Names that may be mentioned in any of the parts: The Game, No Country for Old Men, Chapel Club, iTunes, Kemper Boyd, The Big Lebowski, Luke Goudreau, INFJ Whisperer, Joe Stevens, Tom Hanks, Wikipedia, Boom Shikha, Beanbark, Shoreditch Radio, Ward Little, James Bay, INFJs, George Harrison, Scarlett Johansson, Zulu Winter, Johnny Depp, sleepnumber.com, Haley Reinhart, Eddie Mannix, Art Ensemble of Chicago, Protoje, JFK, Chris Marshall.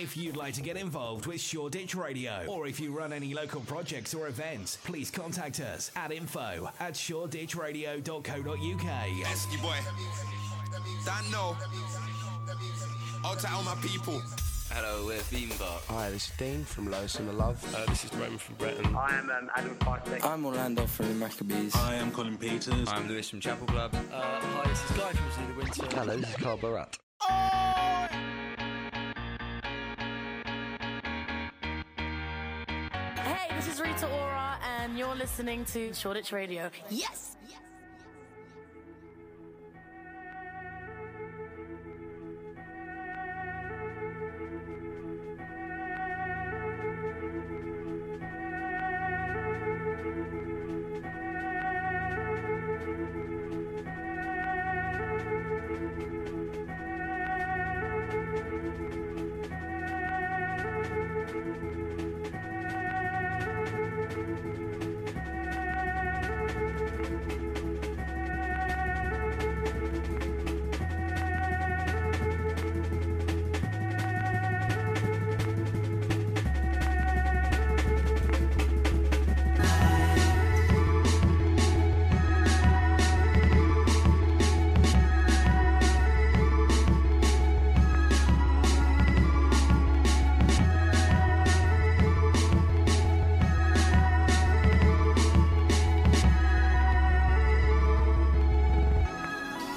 If you'd like to get involved with Shoreditch Radio, or if you run any local projects or events, please contact us at info@shoreditchradio.co.uk. That's your boy. Dano. Out to all my people. Hello, we're Beanbark. Hi, this is Dean from Lois and the Love. This is Roman from Breton. I am Adam Fighting. I'm Orlando from the Maccabees. I am Colin Peters. I'm Lewis from Chapel Club. Hi, this is Guy from Zulu Winter. Hello, this is Carl Barat. Hey, this is Rita Ora, and you're listening to Shoreditch Radio. Yes! Yes!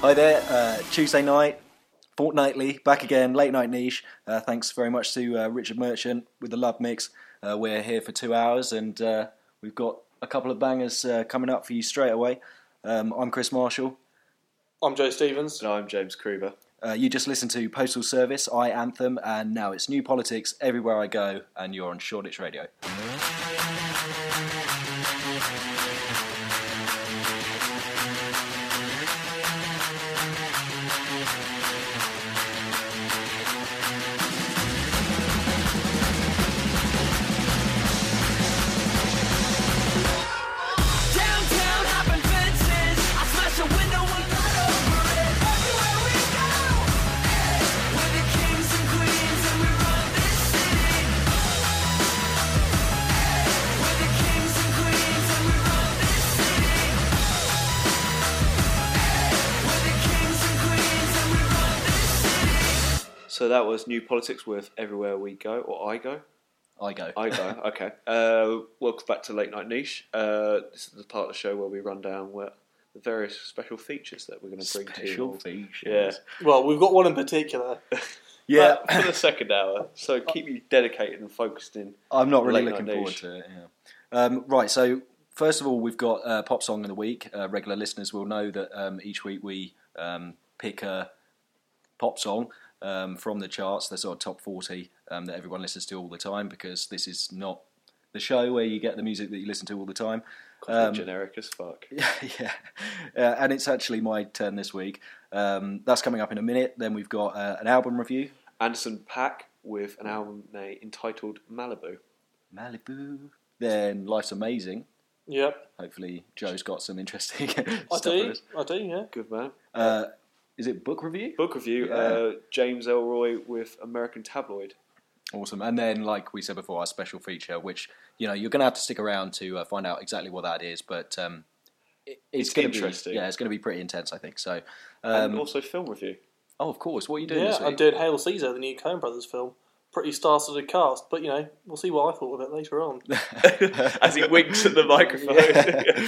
Hi there, Tuesday night, fortnightly, back again, late night niche. Thanks very much to Richard Merchant with the Love Mix. We're here for 2 hours, and we've got a couple of bangers coming up for you straight away. I'm Chris Marshall. I'm Joe Stevens. And I'm James Kruber. You just listened to Postal Service, I Anthem, and now it's New Politics, Everywhere I Go, and you're on Shoreditch Radio. So that was New Politics with Everywhere We Go, or I Go? I Go, okay. Welcome back to Late Night Niche. This is the part of the show where we run down the various special features that we're going to bring to you. Special features? Yeah. Well, we've got one in particular. Yeah. For the second hour, so keep you dedicated and focused in. I'm not really looking forward to it, yeah. Right, so first of all, we've got Pop Song of the Week. Regular listeners will know that each week we pick a pop song. From the charts, the sort of top 40 that everyone listens to all the time, because this is not the show where you get the music that you listen to all the time. Generic as fuck. Yeah. And it's actually my turn this week. That's coming up in a minute. Then we've got an album review. Anderson .Paak with an album entitled Malibu. Malibu. Then Life's Amazing. Yep. Hopefully Joe's got some interesting stuff for us. I do, yeah. Good man. Is it book review? Book review. Yeah. James Ellroy with American Tabloid. Awesome. And then, like we said before, our special feature, which you're going to have to stick around to find out exactly what that is, but it's going to be interesting. Yeah, it's going to be pretty intense, I think. So, and also film review. Oh, of course. What are you doing? Yeah, I'm doing Hail Caesar, the new Coen Brothers film. Pretty star-studded cast, but we'll see what I thought of it later on. As he winks at the microphone. Yeah.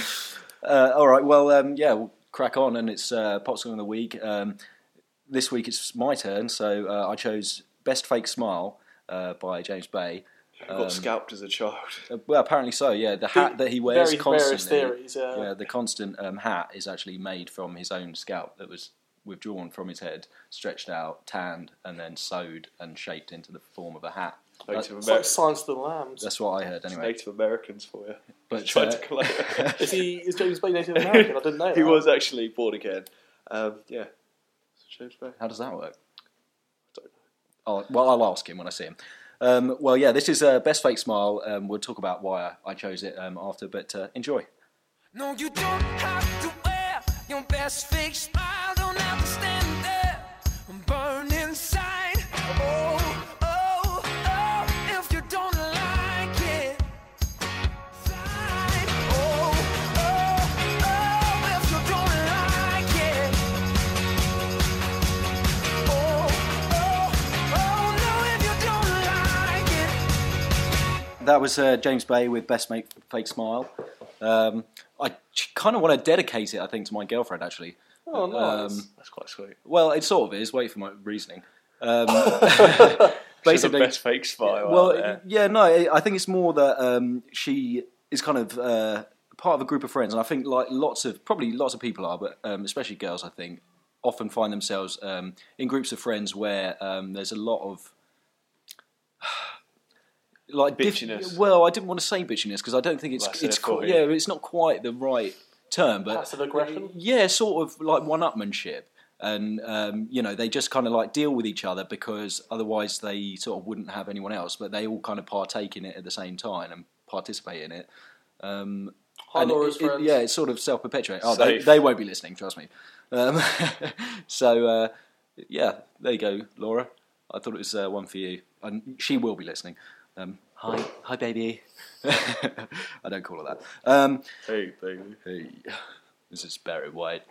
All right. Well, We'll crack on, and it's Pop Song of the Week. This week it's my turn, so I chose Best Fake Smile by James Bay. Who got scalped as a child. Well, apparently so, yeah. The hat that he wears constantly. Various theories, yeah. The constant hat is actually made from his own scalp that was withdrawn from his head, stretched out, tanned, and then sewed and shaped into the form of a hat. It's like Silence of the Lambs. That's what I heard, anyway. It's Native Americans for you. But tried to collect. Is James Bay Native American? I didn't know. He was actually born again. Yeah. James Bay. How does that work? I don't know. I'll ask him when I see him. This is Best Fake Smile. We'll talk about why I chose it after, but enjoy. No, you don't have to wear your best fake smile. Don't have to stand there and burn inside. Oh, oh. that was James Bay with Best Make Fake Smile. I kind of want to dedicate it, I think, to my girlfriend, actually. Oh, nice. That's quite sweet. Well, it sort of is. Wait for my reasoning. Basically, the best fake smile. Well, out there. Yeah, no, I think it's more that she is kind of part of a group of friends, and I think like lots of people are, but especially girls, I think, often find themselves in groups of friends where there's a lot of like bitchiness. Well, I didn't want to say bitchiness because I don't think it's not quite the right term, but passive aggression. Yeah, sort of like one-upmanship. And, you know, they just kind of like deal with each other because otherwise they sort of wouldn't have anyone else, but they all kind of partake in it at the same time and participate in it. Yeah, it's sort of self-perpetuating. Oh, they won't be listening, trust me. Yeah, there you go, Laura. I thought it was one for you. And she will be listening. Hi, baby. I don't call her that. Hey, baby. Hey. This is Barry White.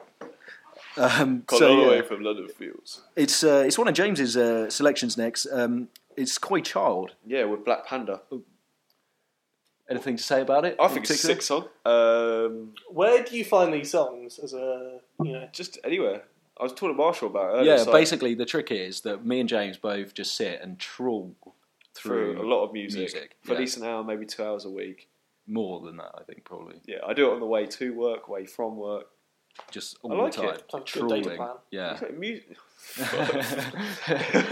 All the way from London Fields. It's one of James's selections next. It's Koi Child. Yeah, with Black Panda. Anything to say about it? I think it's a sick song. Where do you find these songs? Just anywhere. I was talking to Marshall about it earlier. Yeah, basically the trick is that me and James both just sit and trawl through a lot of music. For at least an hour, maybe 2 hours a week. More than that, I think, probably. Yeah, I do it on the way to work, way from work. Just all the time. Trawling. Yeah.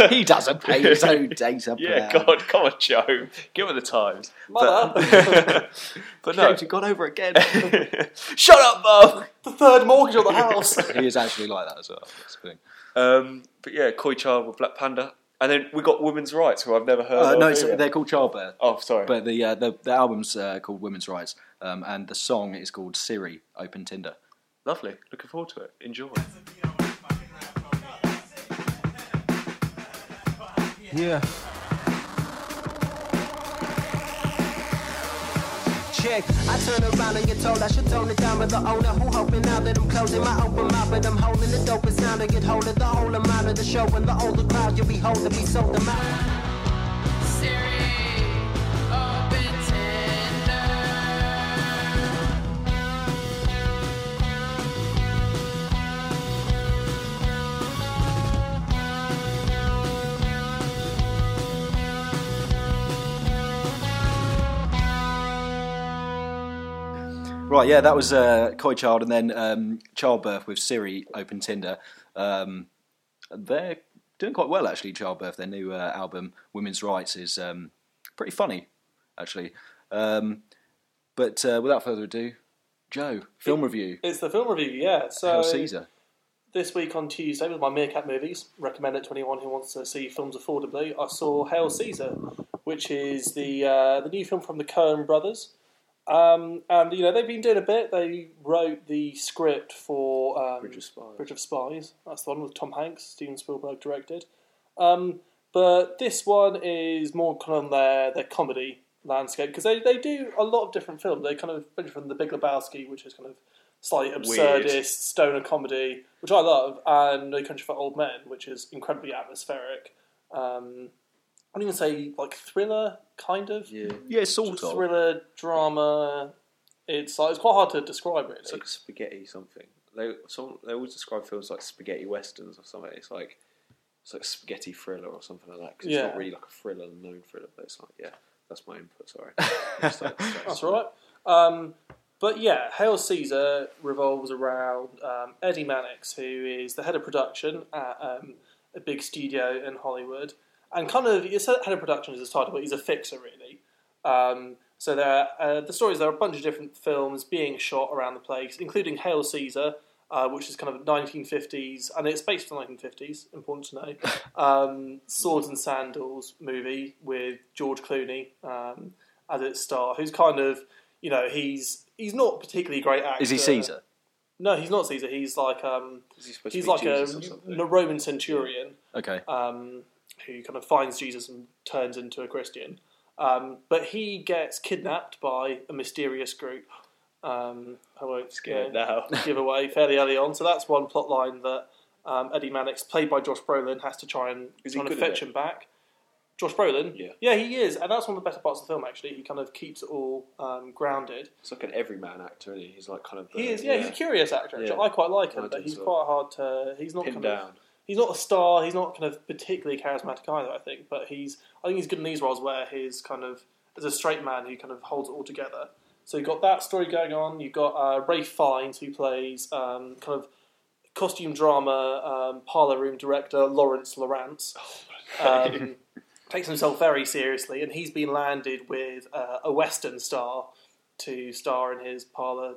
He doesn't pay his own data plan. Yeah, God, come on, Joe. Give her the times. Mother. But no. James, you got over again. Shut up, Mum. The third mortgage on the house. He is actually like that as well. That's the thing. But yeah, Koi Child with Black Panda. And then we got Women's Rights, who I've never heard of. No, they're called Childbirth. Oh, sorry. But the album's called Women's Rights. And the song is called Siri, Open Tinder. Lovely. Looking forward to it. Enjoy. Yeah. Check. I turn around and get told I should tone it down with the owner who hoping now that I'm closing my open mouth, but I'm holding the dopest sound to get hold of the whole amount of the show and the older crowd you'll be holding me sold them out. Right, yeah, that was Koi Child, and then Childbirth with Siri, Open Tinder. They're doing quite well, actually, Childbirth. Their new album, Women's Rights, is pretty funny, actually. But without further ado, Joe, film review. It's the film review, yeah. So Hail Caesar. This week on Tuesday with my Meerkat Movies, recommend it to anyone who wants to see films affordably, I saw Hail Caesar, which is the new film from the Coen Brothers. And they've been doing a bit. They wrote the script for Bridge of Spies. That's the one with Tom Hanks. Steven Spielberg directed. But this one is more kind of their comedy landscape because they do a lot of different films. They kind of from The Big Lebowski, which is kind of slightly absurdist stoner comedy, which I love, and No Country for Old Men, which is incredibly atmospheric. I wouldn't even say like thriller, kind of. Yeah, sort of. Thriller, drama. It's quite hard to describe, really. It's like spaghetti something. They always describe films like spaghetti westerns or something. It's like a spaghetti thriller or something like that. Because it's not really like a thriller, known thriller. But it's like, yeah, that's my input. Sorry. That's all right. But yeah, Hail Caesar revolves around Eddie Mannix, who is the head of production at a big studio in Hollywood. And kind of, head of production is his title, but he's a fixer, really. So there are a bunch of different films being shot around the place, including Hail Caesar, which is kind of 1950s, and it's based on 1950s, important to know, Swords and Sandals movie with George Clooney as its star, who's kind of, he's not particularly a great actor. Is he Caesar? No, he's not Caesar. He's like he's like a Roman centurion. Okay. Who kind of finds Jesus and turns into a Christian. But he gets kidnapped by a mysterious group. I won't give away fairly early on. So that's one plot line that Eddie Mannix, played by Josh Brolin, has to try and fetch him back. Josh Brolin? Yeah. Yeah, he is. And that's one of the better parts of the film, actually. He kind of keeps it all grounded. He's like an everyman actor, isn't he? He's like kind of... He is, yeah. He's a curious actor, actually. Yeah. I quite like him, but he's quite hard to... He's not kind of... He's not a star. He's not kind of particularly charismatic either, I think. But he's... I think he's good in these roles where he's kind of... As a straight man, he kind of holds it all together. So you've got that story going on. You've got Ralph Fiennes, who plays kind of costume drama, parlour room director, Lawrence Lawrence. Oh, my God. Takes himself very seriously, and he's been landed with a Western star to star in his parlour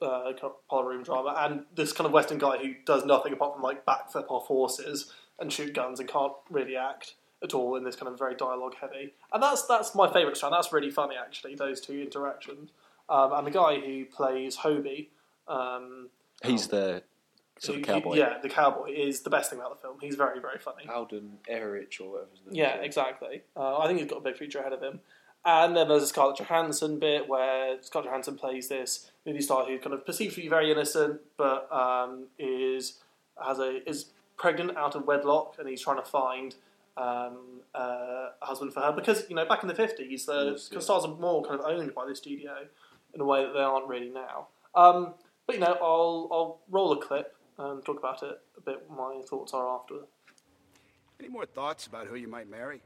room drama, and this kind of Western guy who does nothing apart from like backflip off horses and shoot guns and can't really act at all in this kind of very dialogue heavy. And that's my favourite strand. That's really funny actually, those two interactions. And the guy who plays Hobie, he's the sort of cowboy. Yeah, the cowboy is the best thing about the film. He's very, very funny. Alden Ehrenreich or whatever his name is. Yeah, exactly. I think he's got a big future ahead of him. And then there's a Scarlett Johansson bit where Scarlett Johansson plays this movie star who kind of perceived to be very innocent, but is pregnant out of wedlock, and he's trying to find a husband for her because, you know, back in the 50s, stars are more kind of owned by the studio in a way that they aren't really now. But you know, I'll roll a clip and talk about it a bit, what my thoughts are afterward. Any more thoughts about who you might marry?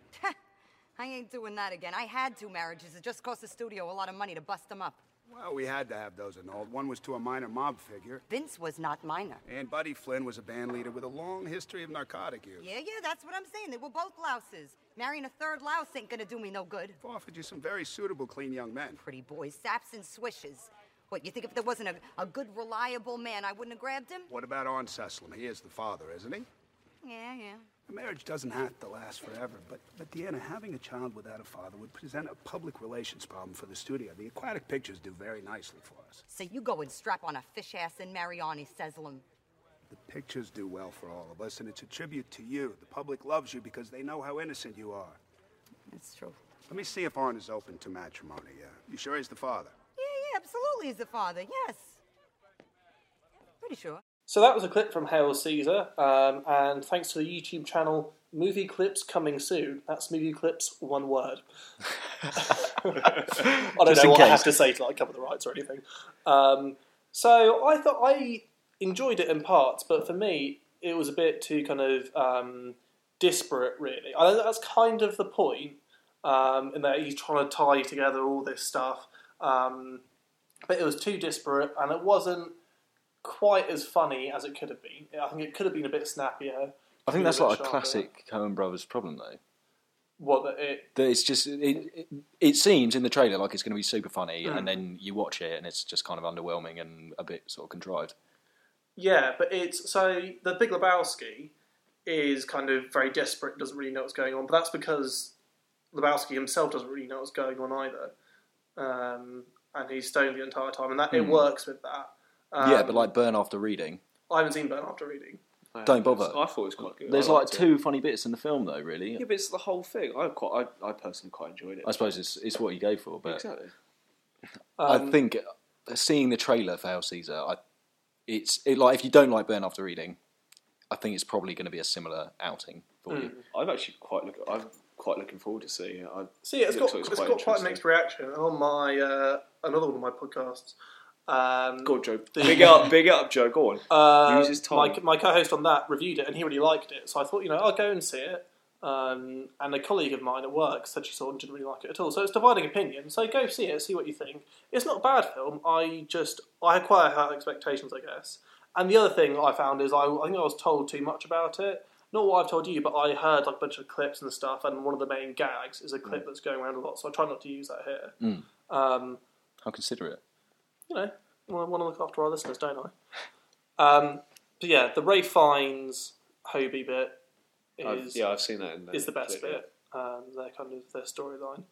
I ain't doing that again. I had two marriages. It just cost the studio a lot of money to bust them up. Well, we had to have those annulled. One was to a minor mob figure. Vince was not minor. And Buddy Flynn was a band leader with a long history of narcotic use. Yeah, that's what I'm saying. They were both louses. Marrying a third louse ain't gonna do me no good. I've offered you some very suitable, clean young men. Pretty boys, saps and swishes. What, you think if there wasn't a good, reliable man, I wouldn't have grabbed him? What about Arn Sesslum? He is the father, isn't he? Yeah. A marriage doesn't have to last forever, but Deanna, having a child without a father would present a public relations problem for the studio. The aquatic pictures do very nicely for us. So you go and strap on a fish ass and marry Arnie Sesslum. The pictures do well for all of us, and it's a tribute to you. The public loves you because they know how innocent you are. That's true. Let me see if Arn is open to matrimony. You sure he's the father? Yeah, absolutely he's the father, yes. Pretty sure. So that was a clip from Hail Caesar, and thanks to the YouTube channel Movie Clips Coming Soon. That's Movie Clips, one word. I don't know what I have to say to like cover the rights or anything. So I thought I enjoyed it in parts, but for me it was a bit too kind of disparate, really. I think that's kind of the point, in that he's trying to tie together all this stuff, but it was too disparate, and it wasn't quite as funny as it could have been. I think it could have been a bit snappier. I think that's like a classic Coen Brothers problem, though. It seems in the trailer like it's going to be super funny, and then you watch it and it's just kind of underwhelming and a bit sort of contrived. Yeah, but it's... So, The Big Lebowski is kind of very desperate, doesn't really know what's going on, but that's because Lebowski himself doesn't really know what's going on either. And he's stoned the entire time, and that it works with that. But like Burn After Reading. I haven't seen Burn After Reading. Don't bother. I thought it was quite good. There's like two funny bits in the film, though, really. Yeah, but it's the whole thing. I personally quite enjoyed it. I suppose it's what you go for, but... Exactly. I think seeing the trailer for Hail Caesar, it's if you don't like Burn After Reading, I think it's probably going to be a similar outing for you. I'm quite looking forward to seeing it. It's got quite a mixed reaction. On my another one of my podcasts... Go on, Joe. Big up, Joe. Go on. Use his time. My co-host on that reviewed it, and he really liked it. So I thought, I'll go and see it. And a colleague of mine at work said she saw it and didn't really like it at all. So it's dividing opinion. So go see it, see what you think. It's not a bad film. I had quite high expectations, I guess. And the other thing I found is I think I was told too much about it. Not what I've told you, but I heard like a bunch of clips and stuff. And one of the main gags is a clip that's going around a lot. So I try not to use that here. How considerate. I want to look after our listeners, don't I? But yeah, the Ralph Fiennes Hobie bit I've seen that is the best bit. Their kind of their storyline.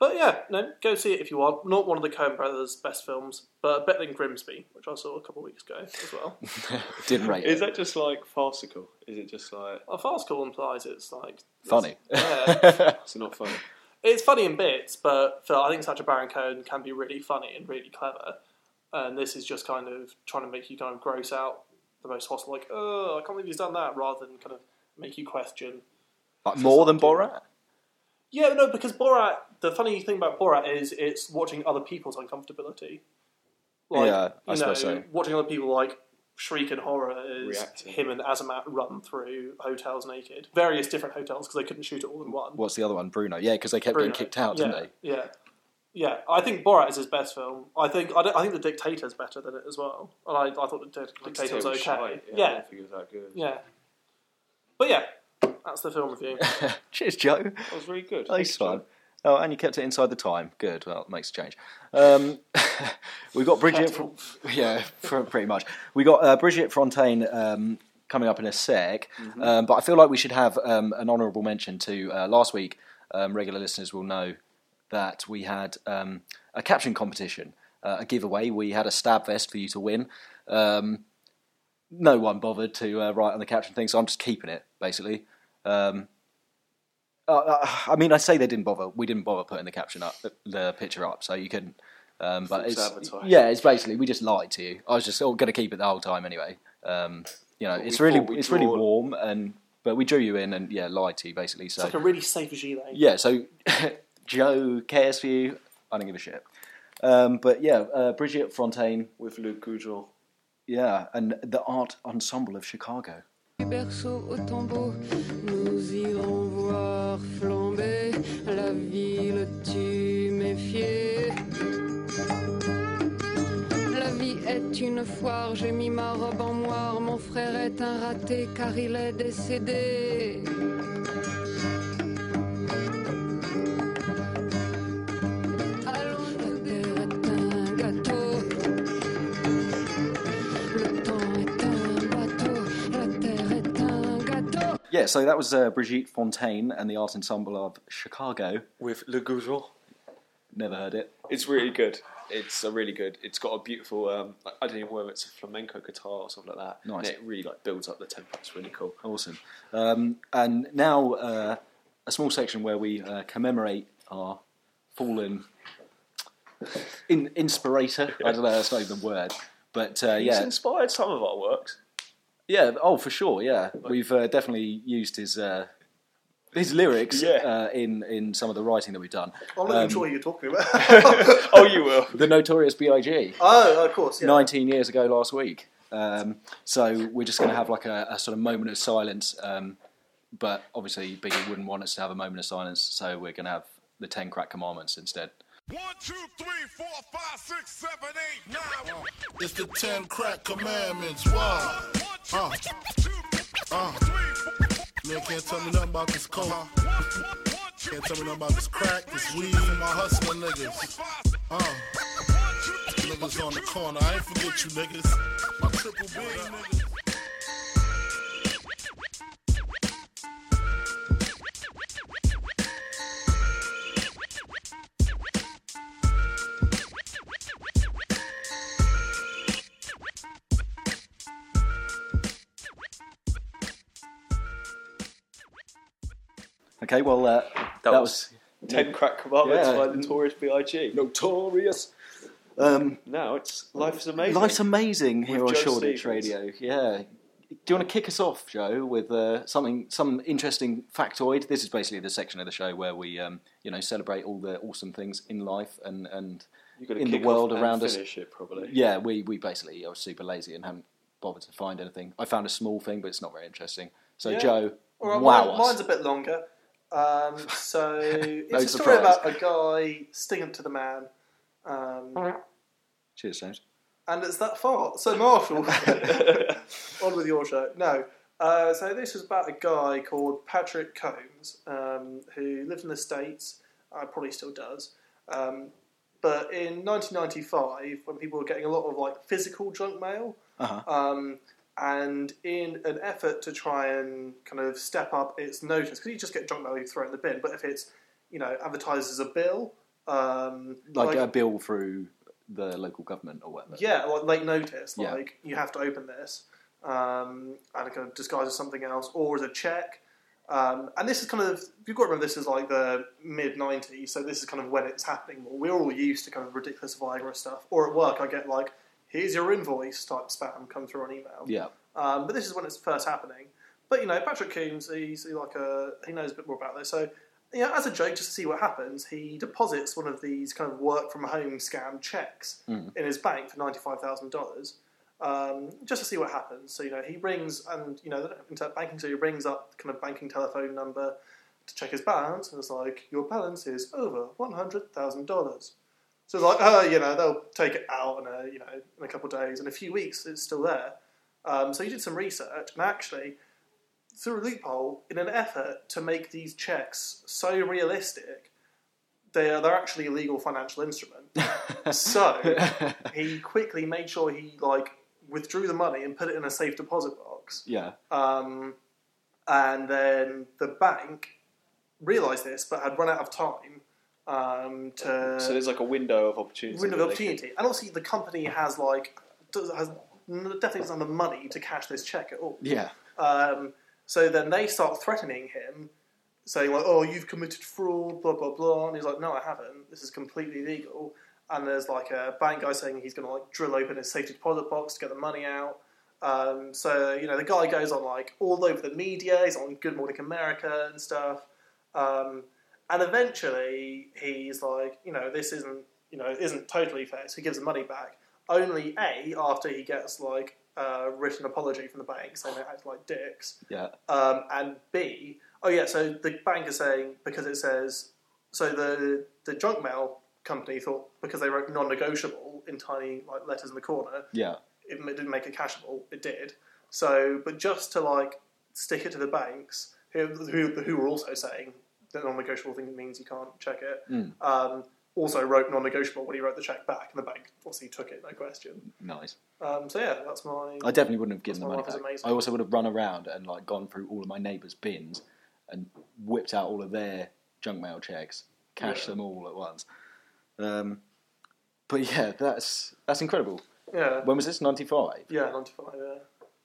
But yeah, no, go see it if you want. Not one of the Coen Brothers' best films, but better than Grimsby, which I saw a couple of weeks ago as well. Didn't rate it. Is that just like farcical? Is it just like... Well, farcical implies it's like... Funny. Yeah. So not funny. It's funny in bits, but I think Sacha Baron Cohen can be really funny and really clever. And this is just kind of trying to make you kind of gross out the most possible. Like, oh, I can't believe he's done that, rather than kind of make you question. Like more than Borat? Yeah, no, because Borat, the funny thing about Borat is it's watching other people's uncomfortability. Like, yeah, I suppose so. Watching other people, like, shriek in horror is reacting. Him and Azamat run through hotels naked. Various different hotels, because they couldn't shoot it all in one. What's the other one? Bruno. Yeah, because they kept being kicked out, didn't they? Yeah. Yeah, I think Borat is his best film. I think The Dictator's better than it as well. And I thought The Dictator was okay. Shy. Yeah, I don't think it was that good. Yeah. But yeah, that's the film review. Cheers, Joe. That was really good. Nice one. Oh, and you kept it inside the time. Good. Well, it makes a change. We've got Brigitte... pretty much. We got Brigitte Fontaine coming up in a sec. Mm-hmm. But I feel like we should have an honourable mention to last week. Regular listeners will know that we had a caption competition, a giveaway. We had a stab vest for you to win. No one bothered to write on the caption thing, so I'm just keeping it, basically. I mean, I say they didn't bother. We didn't bother putting the caption up, the picture up, so you couldn't. But it's basically we just lied to you. I was just going to keep it the whole time anyway. It's really warm, but we drew you in and lied to you basically. So it's like a really safe gilet. Yeah, so Joe cares for you. I don't give a shit. Brigitte Fontaine with Luke Goudreau. Yeah, and the Art Ensemble of Chicago. Flamber la ville, tu méfiais. La vie est une foire, j'ai mis ma robe en moire. Mon frère est un raté car il est décédé. Yeah, so that was Brigitte Fontaine and the Art Ensemble of Chicago. With Le Goujol. Never heard it. It's really good. It's got a beautiful, I don't even know whether it's a flamenco guitar or something like that. Nice. And it really builds up the tempo. It's really cool. Awesome. And now a small section where we commemorate our fallen inspirator. I don't know, that's not even a word. But he's inspired some of our works. Yeah, oh, for sure, yeah. We've definitely used his lyrics in some of the writing that we've done. I'm not even sure who you're talking about. Oh, you will. The Notorious B.I.G. Oh, of course, yeah. 19 years ago last week. So we're just going to have like a sort of moment of silence, but obviously Biggie wouldn't want us to have a moment of silence, so we're going to have the 10 crack commandments instead. 1, 2, 3, 4, 5, 6, 7, 8, 9, 1. It's the 10 crack commandments. 1, 2, 3, 4. Man can't tell me nothing about this coke. Can't tell me nothing about this crack, this weed, and my hustling niggas. Niggas on the corner, I ain't forget you niggas. My triple B niggas. Okay, well, that was 10 crack commandments by Notorious B.I.G. Notorious. Now it's Life is Amazing. Life's Amazing here on Shoreditch Radio. Yeah. Do you want to kick us off, Joe, with some interesting factoid? This is basically the section of the show where we, celebrate all the awesome things in life and in the world around us. You've got to kick off and finish it, probably. Yeah, we basically are super lazy and haven't bothered to find anything. I found a small thing, but it's not very interesting. So, Joe, wow us. Mine's a bit longer. So it's a story about a guy sticking to the man. Cheers, James. And it's that far. So Marshall, on with your show. No. So this was about a guy called Patrick Combs, who lived in the States. Probably still does. But in 1995, when people were getting a lot of like physical junk mail, and in an effort to try and kind of step up its notice, because you just get junk mail, you throw it in the bin, but if it's, advertised as a bill... Like a bill through the local government or whatever. Yeah, like late notice, you have to open this, and it kind of disguises something else, or as a cheque. And this is kind of, you've got to remember this is like the mid-90s, so this is kind of when it's happening. We're all used to kind of ridiculous Viagra stuff, or at work I get like, here's your invoice type spam come through on email. Yeah. But this is when it's first happening. But Patrick Combs, he knows a bit more about this. So you know, as a joke, just to see what happens, he deposits one of these kind of work-from-home scam checks in his bank for $95,000, just to see what happens. So, you know, he rings, and, you know, they don't have internet banking, so he rings up the kind of banking telephone number to check his balance, and it's like, your balance is over $100,000. So it's like, oh, you know, they'll take it out in a couple of days. In a few weeks, it's still there. So he did some research, and actually, through a loophole, in an effort to make these checks so realistic, they're actually a legal financial instrument. So he quickly made sure he, like, withdrew the money and put it in a safe deposit box. Yeah. And then the bank realised this, but had run out of time. So there's like a window of opportunity. And obviously the company has definitely doesn't have the money to cash this check at all. Yeah. So then they start threatening him, saying like, "Oh, you've committed fraud, blah blah blah," and he's like, "No, I haven't. This is completely legal." And there's like a bank guy saying he's going to like drill open his safe deposit box to get the money out. So you know the guy goes on like all over the media. He's on Good Morning America and stuff. And eventually, he's like, you know, this isn't totally fair, so he gives the money back. Only after he gets, like, a written apology from the bank, saying they act like dicks. Yeah. And B, so the bank is saying, because it says, so the junk mail company thought, because they wrote non-negotiable in tiny, like, letters in the corner, yeah, it didn't make it cashable, it did. So, but just to, like, stick it to the banks, who were also saying, the non-negotiable thing means you can't check it. Also wrote non-negotiable when he wrote the check back, and the bank obviously took it, no question. Nice. So yeah, that's my... I definitely wouldn't have given the money back. I also would have run around and like gone through all of my neighbours' bins and whipped out all of their junk mail checks, cashed them all at once. But yeah, that's incredible. Yeah. When was this, 95? Yeah, 95, yeah.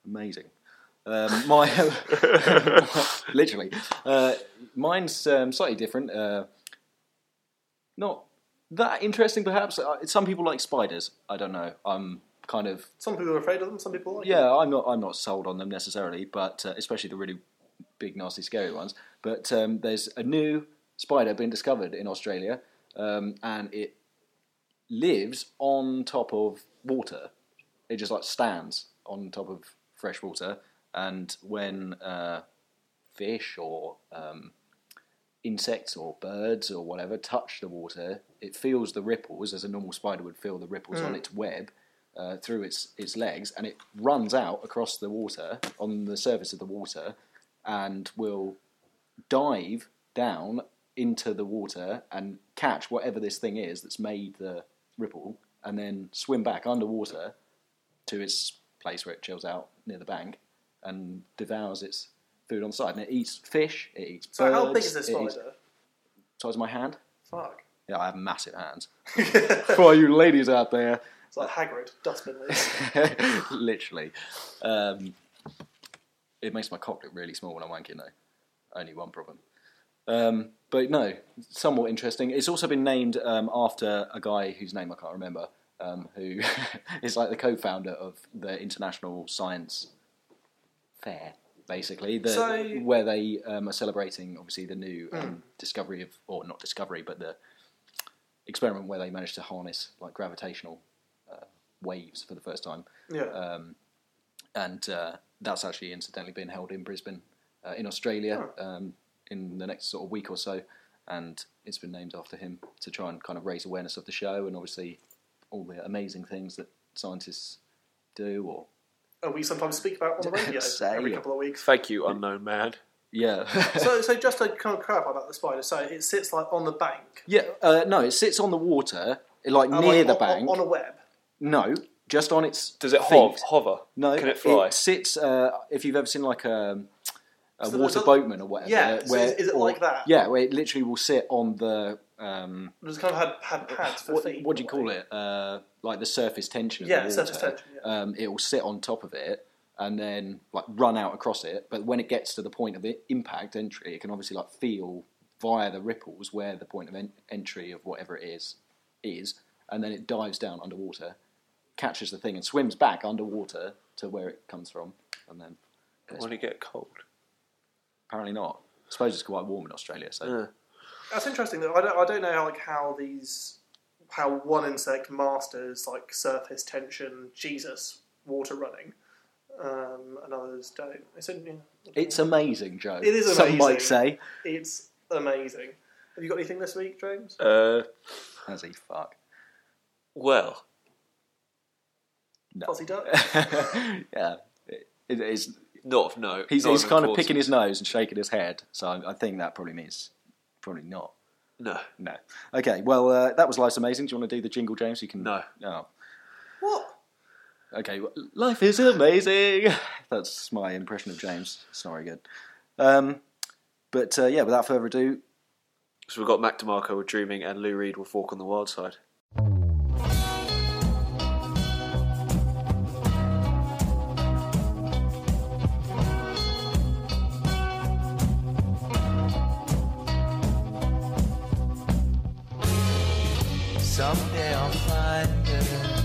Amazing. My literally, mine's slightly different. Not that interesting, perhaps. Some people like spiders. I don't know. I'm kind of. Some people are afraid of them. Some people like. Yeah, them. I'm not sold on them necessarily, but especially the really big, nasty, scary ones. But there's a new spider being discovered in Australia, and it lives on top of water. It just like stands on top of fresh water. And when fish or insects or birds or whatever touch the water, it feels the ripples, as a normal spider would feel the ripples on its web through its legs, and it runs out across the water, on the surface of the water, and will dive down into the water and catch whatever this thing is that's made the ripple, and then swim back underwater to its place where it chills out near the bank, and devours its food on the side. And it eats fish, it eats birds. So how big is this spider? Size of my hand. Fuck. Yeah, I have massive hands. For you ladies out there. It's like Hagrid, dustbin lady. Literally. It makes my cock look really small when I'm wanking though. Only one problem. But no, somewhat interesting. It's also been named after a guy whose name I can't remember, who is like the co-founder of the International Science Fair, basically, where they are celebrating, obviously, the new discovery of, or not discovery, but the experiment where they managed to harness like gravitational waves for the first time. Yeah. And that's actually incidentally being held in Brisbane, in Australia, in the next sort of week or so, and it's been named after him to try and kind of raise awareness of the show and obviously all the amazing things that scientists do or. We sometimes speak about on the radio every couple of weeks. Thank you, unknown man. Yeah. So just to kind of clarify about the spider, so it sits like on the bank. Yeah, no, it sits on the water, like near the bank. On a web? No, just on its feet. Does it hover? No. Can it fly? It sits, if you've ever seen like a water boatman or whatever. Yeah, is it like that? Yeah, where it literally will sit on the... it's kind of had pads for feet. What do you call it? Like the surface tension of the water. Surface tension. Yeah. It will sit on top of it and then like run out across it. But when it gets to the point of the impact entry, it can obviously like feel via the ripples where the point of entry of whatever it is, and then it dives down underwater, catches the thing, and swims back underwater to where it comes from, and then. Will it get cold? Apparently not. I suppose it's quite warm in Australia, so. That's interesting though. I don't know like how one insect masters like surface tension, Jesus, water running, and others don't. It's amazing, Joe. It is amazing. Some might say it's amazing. Have you got anything this week, James? Has he fuck? Well, no. Fuzzy duck. Yeah, it is not. No, he's kind of picking his nose and shaking his head. So I think that probably means probably not. No. Okay. Well, that was Life's Amazing. Do you want to do the jingle, James? You can. No. No. What? Okay. Well, life is amazing. That's my impression of James. It's not very good. But yeah, without further ado. So we've got Mac DeMarco with Dreaming and Lou Reed with Walk on the Wild Side. Someday I'll find her,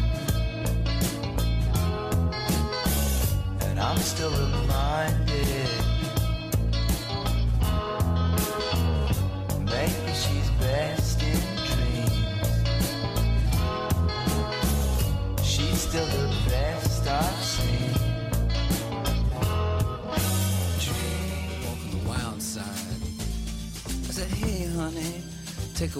and I'm still reminded. Maybe she's best in dreams. She's still the best I've seen. Walk on the wild side. I said, hey, honey. Take a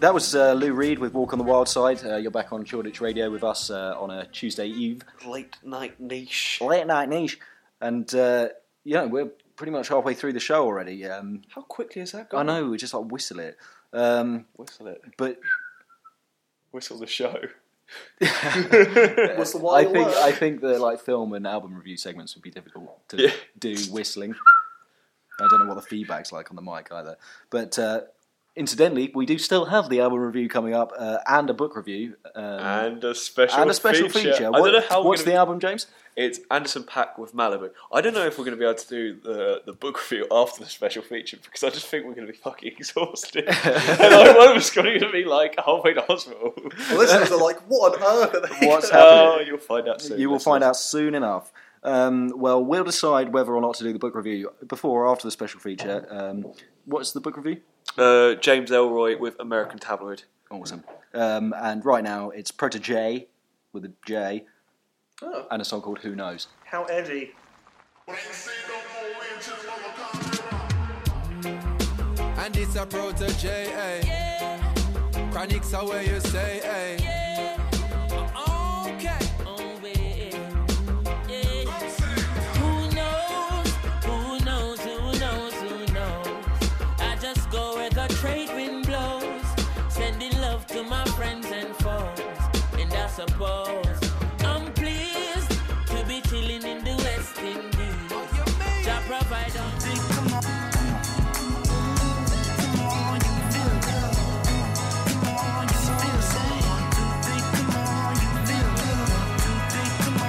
That was Lou Reed with Walk on the Wild Side. You're back on Shoreditch Radio with us on a Tuesday eve. Late night niche. And, we're pretty much halfway through the show already. How quickly is that going? I know, we just like whistle it. Whistle it. But whistle the show. Whistle while you work. I think the film and album review segments would be difficult to do whistling. I don't know what the feedback's like on the mic either. But... incidentally, we do still have the album review coming up, and a book review, and a special feature. I don't know how what's the album, James? It's Anderson .Paak with Malibu. I don't know if we're going to be able to do the book review after the special feature because I just think we're going to be fucking exhausted, and one of us is going to be like halfway to hospital. Well, listeners are like, what on earth? What's happening? Oh, you'll find out soon. You will find out soon enough. Well, we'll decide whether or not to do the book review before or after the special feature. What's the book review? James Ellroy with American Tabloid. Awesome. And right now it's Protoje with a J and a song called Who Knows. How edgy. And it's a Protoje, eh? Yeah. Chronics are where you say, eh? Yeah. Suppose I'm pleased to be chilling in the West Indies. Ja provide on the come on. Come on, you feel good. Come on, you feel safe. Come on, you feel good. Come on.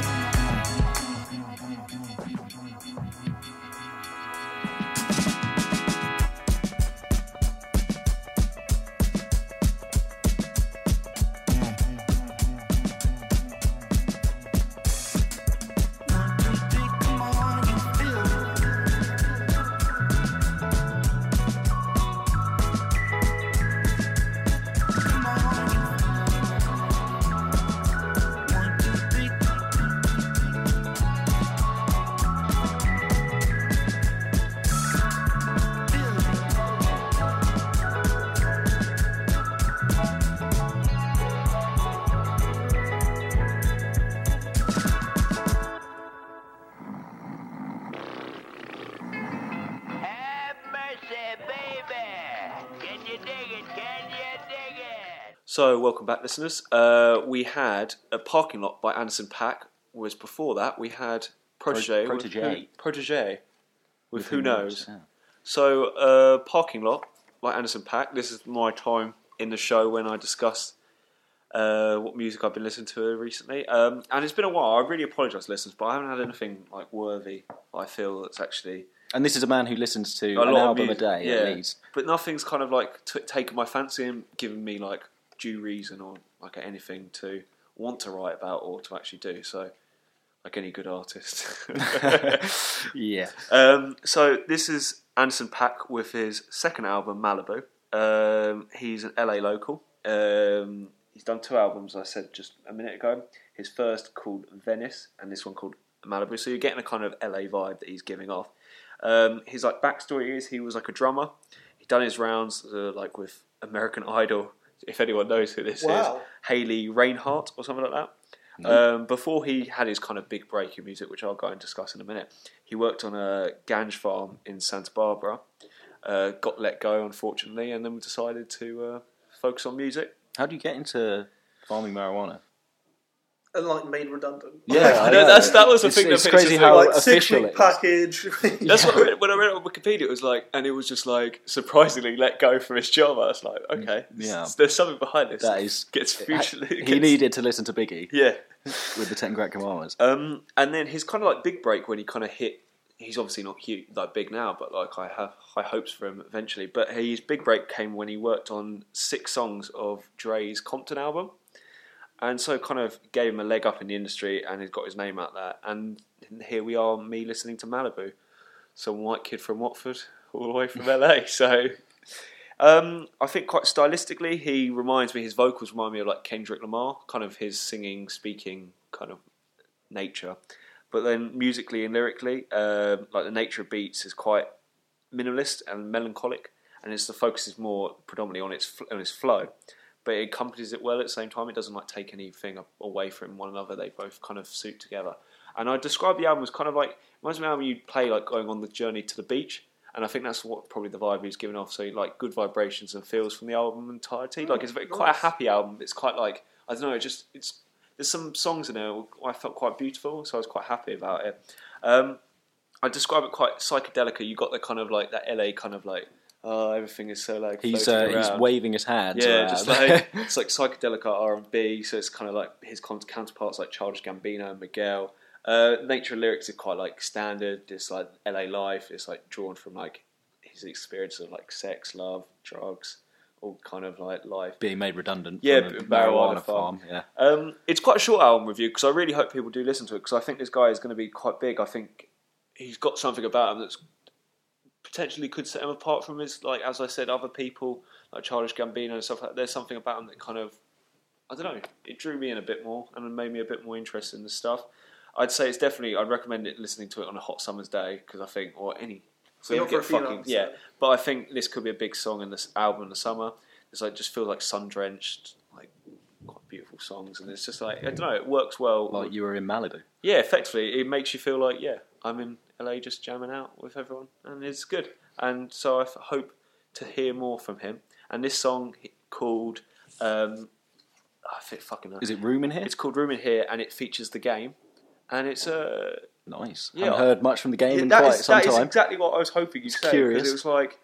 So, welcome back, listeners. We had A Parking Lot by Anderson .Paak, whereas before that we had Protoje with Who Knows. Yeah. So, Parking Lot by Anderson .Paak. This is my time in the show when I discuss what music I've been listening to recently. And it's been a while. I really apologise, listeners, but I haven't had anything like worthy I feel that's actually... And this is a man who listens to an album a day, yeah, at least. But nothing's kind of like taken my fancy and given me like due reason or like anything to want to write about or to actually do. So, like any good artist. Yeah. So this is Anderson .Paak with his second album, Malibu. He's an LA local. He's done two albums, I said just a minute ago. His first called Venice and this one called Malibu. So you're getting a kind of LA vibe that he's giving off. His like backstory is he was like a drummer. He'd done his rounds like with American Idol, if anyone knows who this is, Haley Reinhart or something like that. No. Before he had his kind of big break in music, which I'll go and discuss in a minute, he worked on a ganj farm in Santa Barbara, got let go unfortunately, and then decided to focus on music. How do you get into farming marijuana? And like made redundant. Yeah, I know. That was the thing that crazy how like official it package. That's what when I read it on Wikipedia, it was like, and it was just like surprisingly let go from his job. I was like, okay, yeah, there's something behind this. That is, he needed to listen to Biggie. Yeah, with the 10 Great Commandments. And then his kind of like big break when he kind of hit. He's obviously not huge, like big now, but like I have high hopes for him eventually. But his big break came when he worked on 6 songs of Dre's Compton album. And so kind of gave him a leg up in the industry and he's got his name out there. And here we are, me listening to Malibu. Some white kid from Watford, all the way from LA. So I think quite stylistically, he reminds me, his vocals remind me of like Kendrick Lamar, kind of his singing, speaking kind of nature. But then musically and lyrically, like the nature of beats is quite minimalist and melancholic. And it's the focus is more predominantly on its flow. But it accompanies it well at the same time. It doesn't like take anything away from one another. They both kind of suit together. And I describe the album as kind of like, reminds me of an album you'd play like going on the journey to the beach. And I think that's what probably the vibe he's giving off. So like good vibrations and feels from the album entirety. Like it's quite a happy album. It's quite like, I don't know, there's some songs in there I felt quite beautiful. So I was quite happy about it. I describe it quite psychedelic. You got the kind of like that LA kind of like, everything is so like he's waving his hands. Yeah, around. Just like it's like psychedelic R&B. So it's kind of like his counterparts like Childish Gambino and Miguel. Nature and lyrics are quite like standard. It's like LA life. It's like drawn from like his experiences of like sex, love, drugs, all kind of like life being made redundant. Yeah, marijuana farm. Yeah. It's quite a short album review because I really hope people do listen to it because I think this guy is going to be quite big. I think he's got something about him that's potentially could set him apart from his, like, as I said, other people, like Childish Gambino and stuff like that. There's something about him that kind of, I don't know, it drew me in a bit more and it made me a bit more interested in the stuff. I'd say it's definitely, I'd recommend it listening to it on a hot summer's day, because I think, or any, so you get fucking, yeah, but I think this could be a big song in this album in the summer. It's like, just feels like sun-drenched, like, quite beautiful songs, and it's just like, I don't know, it works well. Like you were in Malibu. Yeah, effectively, it makes you feel like, yeah, I'm in LA just jamming out with everyone, and it's good. And so I hope to hear more from him. And this song called, I think fucking knows. Is it Room in Here? It's called Room in Here, and it features The Game. And it's a nice. Yeah, haven't heard much from The Game in quite some time. That is exactly what I was hoping you'd say. Curious. It was like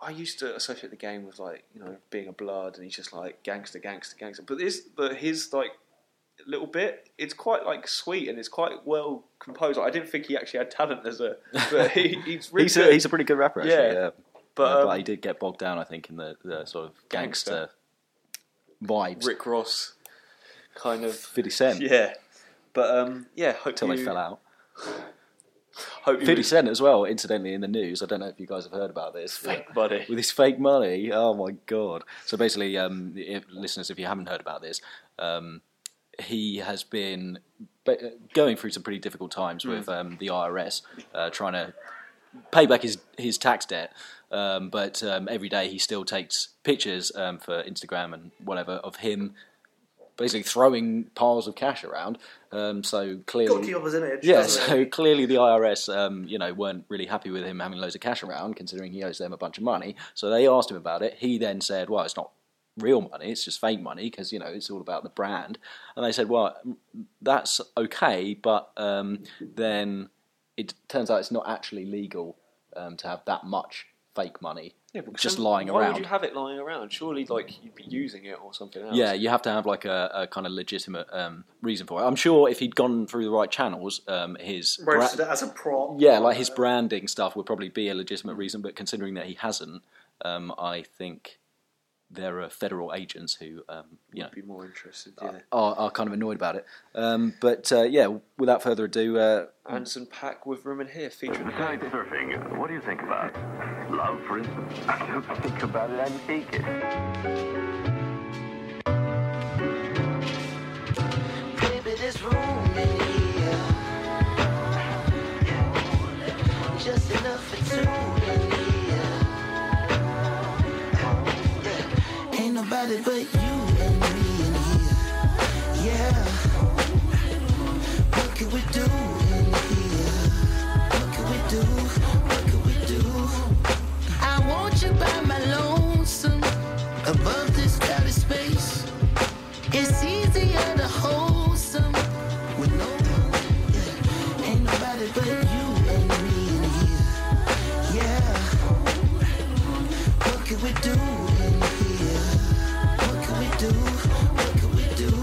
I used to associate The Game with like, you know, being a blood, and he's just like gangster, gangster, gangster. But his like little bit, it's quite like sweet and it's quite well composed. Like, I didn't think he actually had talent as a, but he's really he's a pretty good rapper actually. Yeah, yeah. But he did get bogged down, I think, in the sort of gangster vibes, Rick Ross kind of 50 Cent. Yeah, but yeah, hope till they fell out. Hope 50 Cent as well, incidentally, in the news. I don't know if you guys have heard about this. Fake money. With his fake money, oh my god! So basically, listeners, if you haven't heard about this, he has been going through some pretty difficult times with the IRS, trying to pay back his tax debt. But every day he still takes pictures for Instagram and whatever of him basically throwing piles of cash around. So clearly, image, yeah. So clearly the IRS, you know, weren't really happy with him having loads of cash around, considering he owes them a bunch of money. So they asked him about it. He then said, "Well, it's not real money, it's just fake money because, you know, it's all about the brand. And they said, well, that's okay, but then it turns out it's not actually legal to have that much fake money. Yeah, just lying around. Why would you have it lying around? Surely, like, you'd be using it or something else. Yeah, you have to have like a kind of legitimate reason for it. I'm sure if he'd gone through the right channels, his as a prop, yeah, like his branding stuff would probably be a legitimate reason. But considering that he hasn't, I think there are federal agents who, you know, be more interested. Yeah. Are kind of annoyed about it. But yeah, without further ado, Anderson .Paak with Room in Here featuring Guide Surfing. What do you think about love, for instance? I don't think about it. I take it. Baby, there's room in here. Just enough for two in here. Ain't nobody but you and me in here. Yeah. What can we do in here? What can we do? What can we do? I want you by my lonesome, above this crowded space. It's easier to hold some with no one. Ain't nobody but you and me in here. Yeah. What can we do in here? What can we do? What can we do?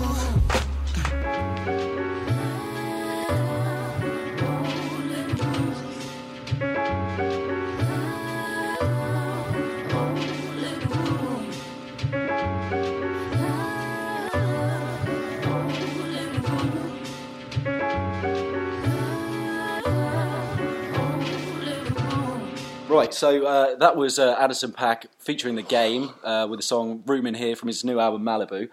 Right, so that was Anderson .Paak featuring The Game with the song Room in Here from his new album Malibu.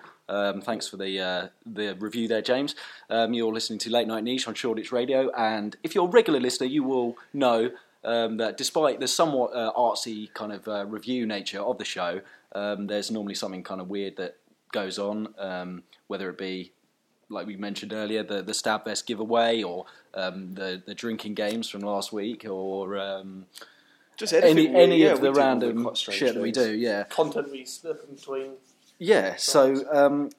Thanks for the review there, James. You're listening to Late Night Niche on Shoreditch Radio, and if you're a regular listener, you will know that despite the somewhat artsy kind of review nature of the show, there's normally something kind of weird that goes on, whether it be, like we mentioned earlier, the Stab Vest giveaway or the drinking games from last week or... Just any of the random shit that we do, yeah. Content we slip in between. Yeah, so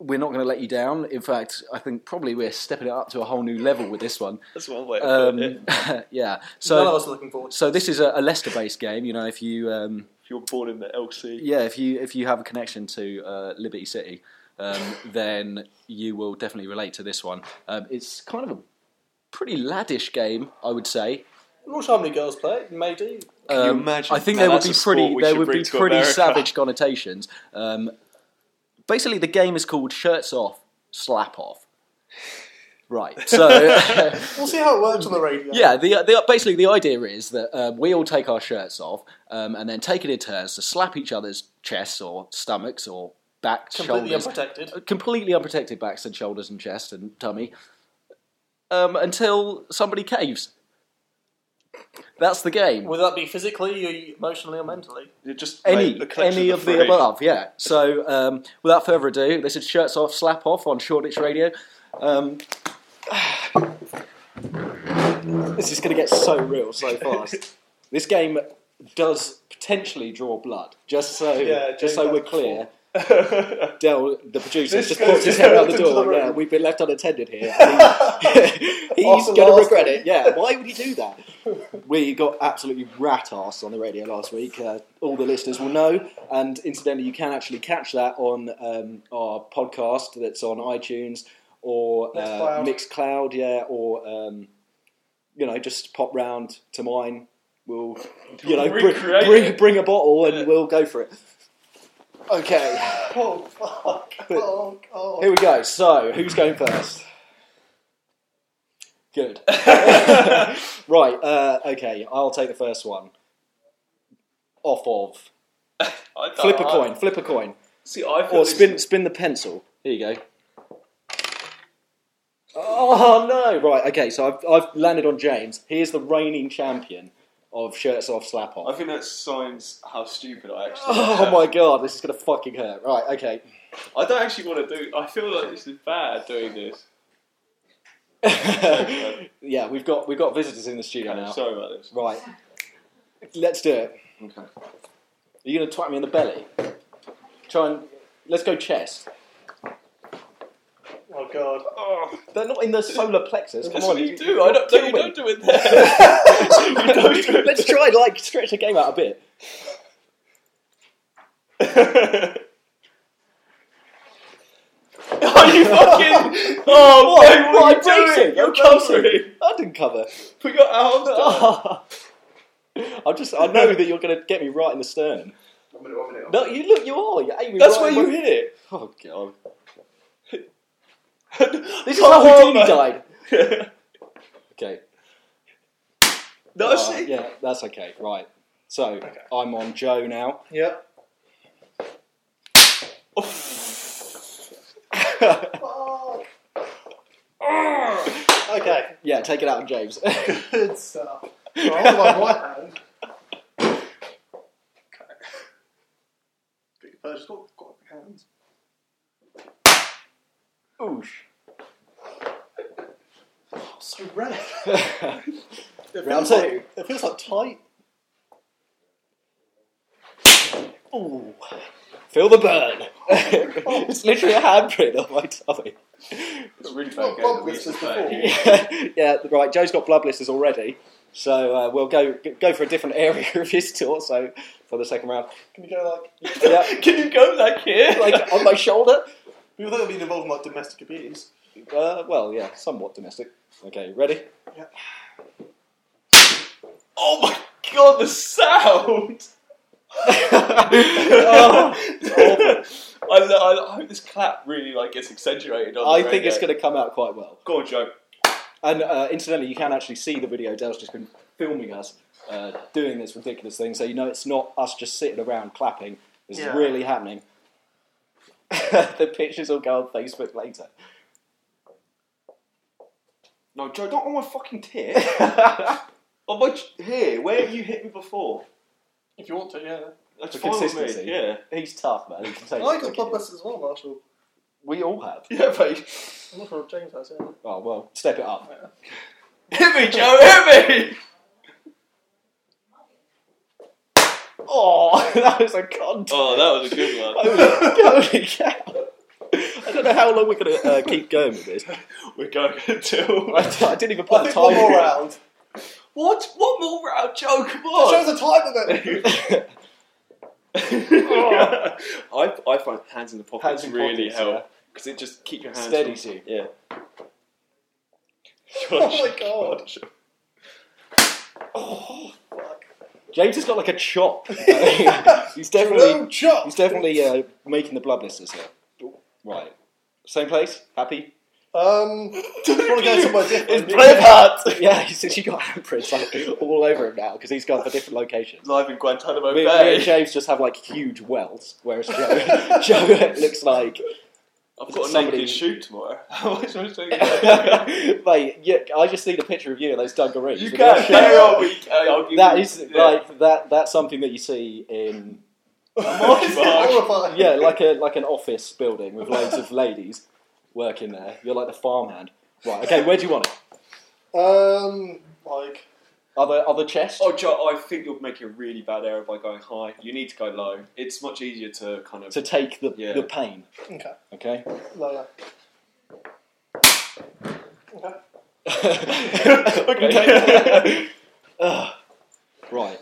we're not going to let you down. In fact, I think probably we're stepping it up to a whole new level with this one. That's one way of putting it. Yeah. So I was looking forward to. So this is a Leicester-based game. You know, if you're born in the LC, yeah. If you have a connection to Liberty City, then you will definitely relate to this one. It's kind of a pretty laddish game, I would say. I'm not sure how many girls play it, maybe. Can you imagine? I think there would be pretty savage connotations. Basically, the game is called Shirts Off, Slap Off. Right, so... we'll see how it works on the radio. Yeah, basically the idea is that we all take our shirts off and then take it in turns to slap each other's chests or stomachs or backs, completely shoulders. Completely unprotected. Completely unprotected backs and shoulders and chest and tummy until somebody caves. That's the game. Would that be physically, emotionally, or mentally? Just any of the above, yeah. So, without further ado, this is Shirts Off, Slap Off on Shoreditch Radio. This is going to get so real so fast. This game does potentially draw blood. Just so we're clear. Del, the producer, just pops his head out the door. Yeah, we've been left unattended here. He's going to regret it. Yeah, why would he do that? We got absolutely rat-arsed on the radio last week. All the listeners will know. And incidentally, you can actually catch that on our podcast that's on iTunes or Mixcloud, yeah, or you know, just pop round to mine. We'll, you know, bring a bottle and we'll go for it. Okay. Oh, fuck. Oh, God. Here we go. So, who's going first? Good. Right. Okay. I'll take the first one. Off of. Flip a coin. See, or spin the pencil. Here you go. Oh, no. Right. Okay. So, I've landed on James. He is the reigning champion of Shirts Off, Slap Off. I think that signs how stupid I actually am. Oh my God, this is going to fucking hurt. Right, okay. I don't actually want to do... I feel like this is bad, doing this. Yeah, we've got visitors in the studio now. Sorry about this. Right. Let's do it. Okay. Are you going to twat me in the belly? Try and... Let's go chest. Oh, God. Oh, they're not in the solar plexus. Come on. You do. I don't, no, you don't do it there. You don't do it. Let's try, like, stretch the game out a bit. Are you fucking... Oh, what are you doing? You're covering. I didn't cover. Put your arms down. I know that you're going to get me right in the stern. I'm in it. No, you look, you are. You're aiming That's right where you hit it. Oh, God. This is how Houdini died. Okay. No, see. Yeah, that's okay. Right. So, I'm on Joe now. Yep. Oh. Okay. Yeah, take it out, James. Good stuff. Well, I hold my right hand. Okay. I just got my hands. Oosh. Oh, so red. Round two. Like, it feels like tight. Ooh. Feel the burn. It's literally a handprint on my tummy. It's really blood blisters before. Yeah, right. Joe's got blood blisters already, so we'll go for a different area of his torso for the second round. Can you go like? Yeah. Can you go like here, like on my shoulder? People think I've been involved in like domestic abuse. Well, yeah, somewhat domestic. Okay, ready? Yeah. Oh my God, the sound! Oh, I hope this clap really like gets accentuated. I think it's going to come out quite well. Go on, Joe. And incidentally, you can actually see the video. Dale's just been filming us doing this ridiculous thing, so you know it's not us just sitting around clapping. This is really happening. The pictures will go on Facebook later. No, Joe, not on my fucking tip. On my here, where have you hit me before? If you want to, yeah. That's for consistency. Yeah. He's tough, man. He can take I got blood blisters as well, Marshall. We all have. Yeah, but I'm not sure if James has, yeah. Oh, well, step it up. Yeah. Hit me, Joe, hit me! Oh, that was a contest. Oh, that was a good one. Holy cow. I don't know how long we're going to keep going with this. We're going until... I didn't even put the time. One more round. What? One more round, Joe? Come on. That shows the time limit. Oh. I find hands in the pockets really help. Because it just keeps your hands... Steadies you. Yeah. Oh, my God. Oh, fuck. James has got like a chop. He's definitely making the blood blisters here. Right. Same place? Happy? Don't go to my different... It's Braveheart! Yeah, since you got handprints like, all over him now, because he's gone for different locations. Live in Guantanamo Bay. Me and James just have like huge welts, whereas Joe looks like... I've got a naked shoot tomorrow. Mate, yeah, I just need a picture of you in those dungarees. You can. That's something that you see in. Yeah, like an office building with loads of ladies working there. You're like the farmhand. Right. Okay. Where do you want it? Like. Other chest? Oh, Joe, I think you're making a really bad error by going high. You need to go low. It's much easier to kind of... To take the pain. Okay. Lower. Okay. Right.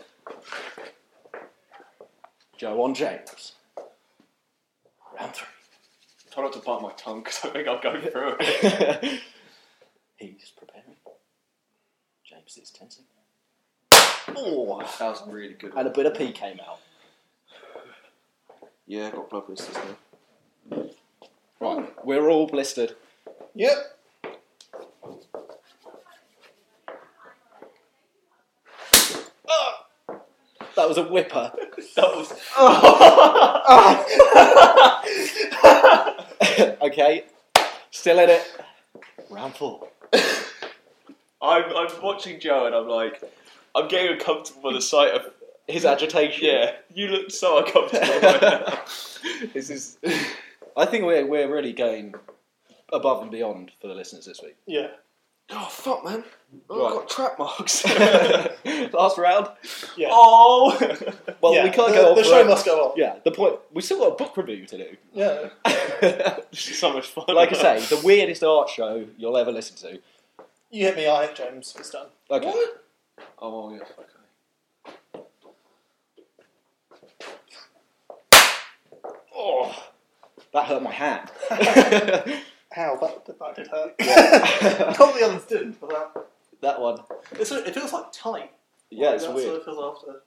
Joe on James. Round three. Try not to bite my tongue, because I think I'll go through it. He's preparing. James is tensing. Oh, that was really good. And a bit of pee came out. Yeah, got blood blisters there. Right, we're all blistered. Yep. That was a whipper. That was. Okay, still in it. Round four. I'm watching Joe and I'm like. I'm getting uncomfortable by the sight of his agitation. Yeah, you look so uncomfortable right now. This is. I think we're really going above and beyond for the listeners this week. Yeah. Oh, fuck, man. Oh, right. I've got trap marks. Last round. Yeah. Oh! Well, yeah. We can't go on. The show must go on. Yeah, the point. We still got a book review to do. Yeah. This is so much fun. Like I say, the weirdest art show you'll ever listen to. You hit me, I hit James. It's done. Okay. What? Oh, yeah. Okay. Oh, that hurt my hand. Ow, that did hurt. Yeah. Not the others didn't, but that one. It feels like tight. Yeah, it's weird. That's what it feels after.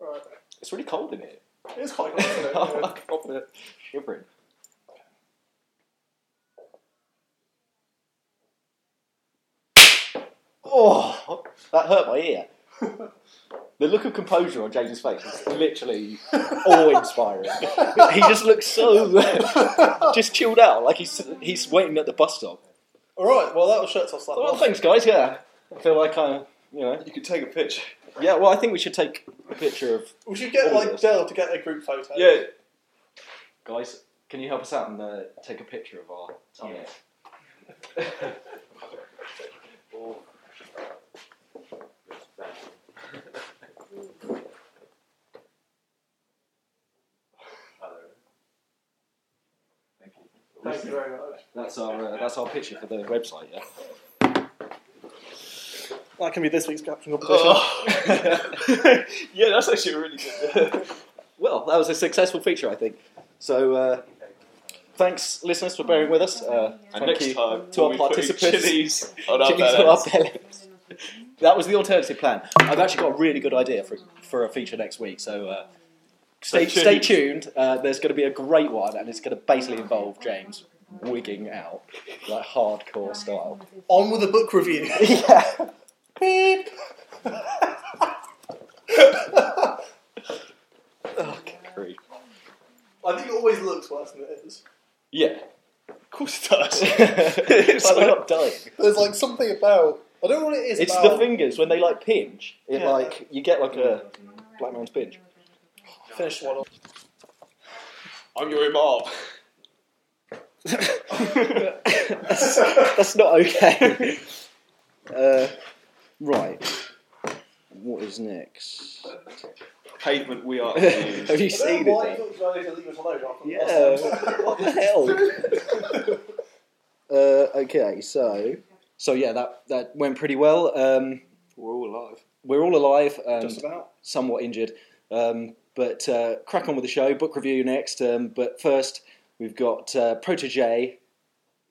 Right. It's really cold in here. It is quite cold, isn't it? I'm confident. Shivering. Oh, that hurt my ear. The look of composure on James's face is literally awe-inspiring. He just looks so just chilled out, like he's waiting at the bus stop. All right, well that was shirts off. Well, thanks guys. Yeah, I feel like you could take a picture. Yeah, well I think we should take a picture of. We should get like Dell to get a group photo. Yeah. Guys, can you help us out and take a picture of our tummies? Yeah. Thank you very much. That's our picture for the website, yeah. That can be this week's caption competition. Oh. Yeah, that's actually really good. Well, that was a successful feature, I think. So, thanks, listeners, for bearing with us. And thank you to our participants. Chilies on our bellies. That was the alternative plan. I've actually got a really good idea for a feature next week, so... Stay tuned. There's going to be a great one, and it's going to basically involve James wigging out, like hardcore style. On with the book review. Yeah. Beep. Oh, great. I think it always looks worse than it is. Yeah. Of course it does. It's like, we're not dying. There's like something about... I don't know what it is. It's about... the fingers when they like pinch. You get like a black man's pinch. Finish one off. I'm your imam. That's not okay. Right. What is next? Pavement, we are. Have you seen it? Why you thought you leave us alone after what the hell? Okay, so yeah, that went pretty well. We're all alive. Just about. Somewhat injured. But crack on with the show. Book review next. But first, we've got Protoje.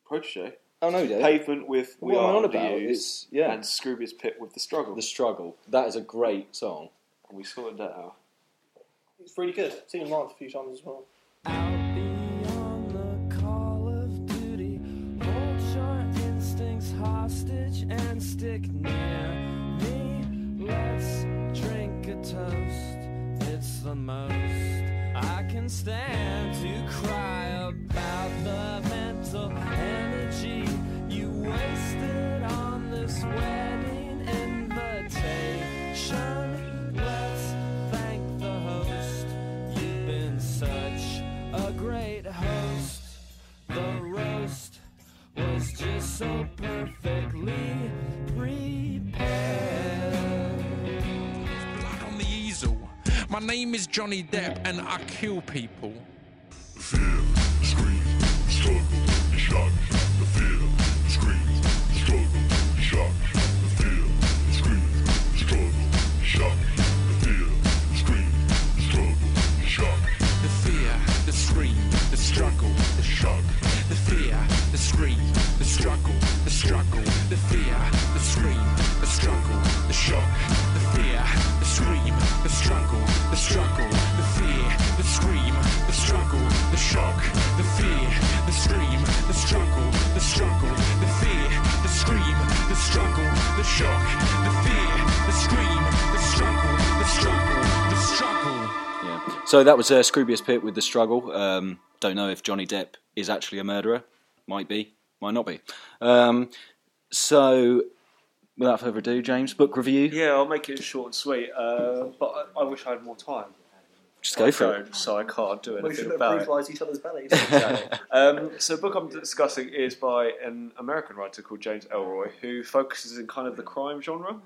Protoje? Oh, no, dude. Pavement with We Are On About Is, yeah. And Scroobius Pip with The Struggle. The Struggle. That is a great song. And we sorted that out. It's really good. I've seen him live a few times as well. Out beyond the call of duty, hold your instincts hostage and stick near me. Let's drink a toast. The most I can stand to cry about the mental energy you wasted on this wedding invitation. Let's thank the host. You've been such a great host. The roast was just so perfectly prepared. Blood on the easel. My name is Johnny Depp, and I kill people. The fear, the scream, the struggle, the shock. The fear, the scream, the struggle, the shock. The fear, the scream, the struggle, the shock. The fear, the scream, the struggle, the shock. The fear, the scream, the struggle, the shock. The fear, the scream, the struggle, the struggle. The fear, the scream, the struggle, the shock. The fear, the scream, the struggle, the struggle. The fear, the scream, the struggle, the shock. The fear, the scream, the struggle, the struggle. The fear, the scream, the struggle, the shock. The fear, the scream, the struggle, the struggle, the struggle. Yeah. So that was Scroobius Pip with The Struggle. Don't know if Johnny Depp is actually a murderer. Might be. Might not be. So, without further ado, James, book review. Yeah, I'll make it short and sweet, but I wish I had more time. Just go for it. So I can't do anything about it. We should brutalise each other's bellies. Exactly. So the book I'm discussing is by an American writer called James Ellroy, who focuses in kind of the crime genre.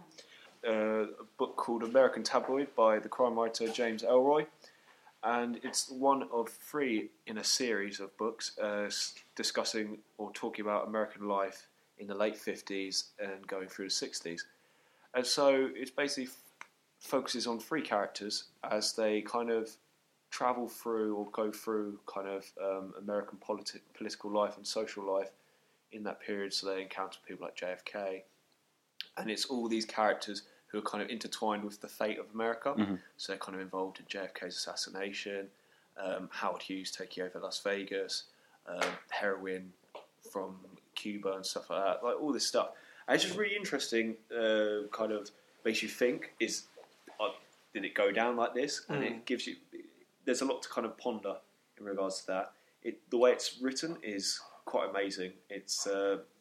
A book called American Tabloid by the crime writer James Ellroy. And it's one of three in a series of books discussing or talking about American life in the late 50s and going through the 60s. And so it basically focuses on three characters as they kind of travel through or go through kind of American political life and social life in that period. So they encounter people like JFK. And it's all these characters who are kind of intertwined with the fate of America. Mm-hmm. So they're kind of involved in JFK's assassination, Howard Hughes taking over Las Vegas, heroin from Cuba and stuff like that, like all this stuff. And it's just really interesting, kind of makes you think, did it go down like this? Mm-hmm. And it gives you, there's a lot to kind of ponder in regards to that. The way it's written is quite amazing. It's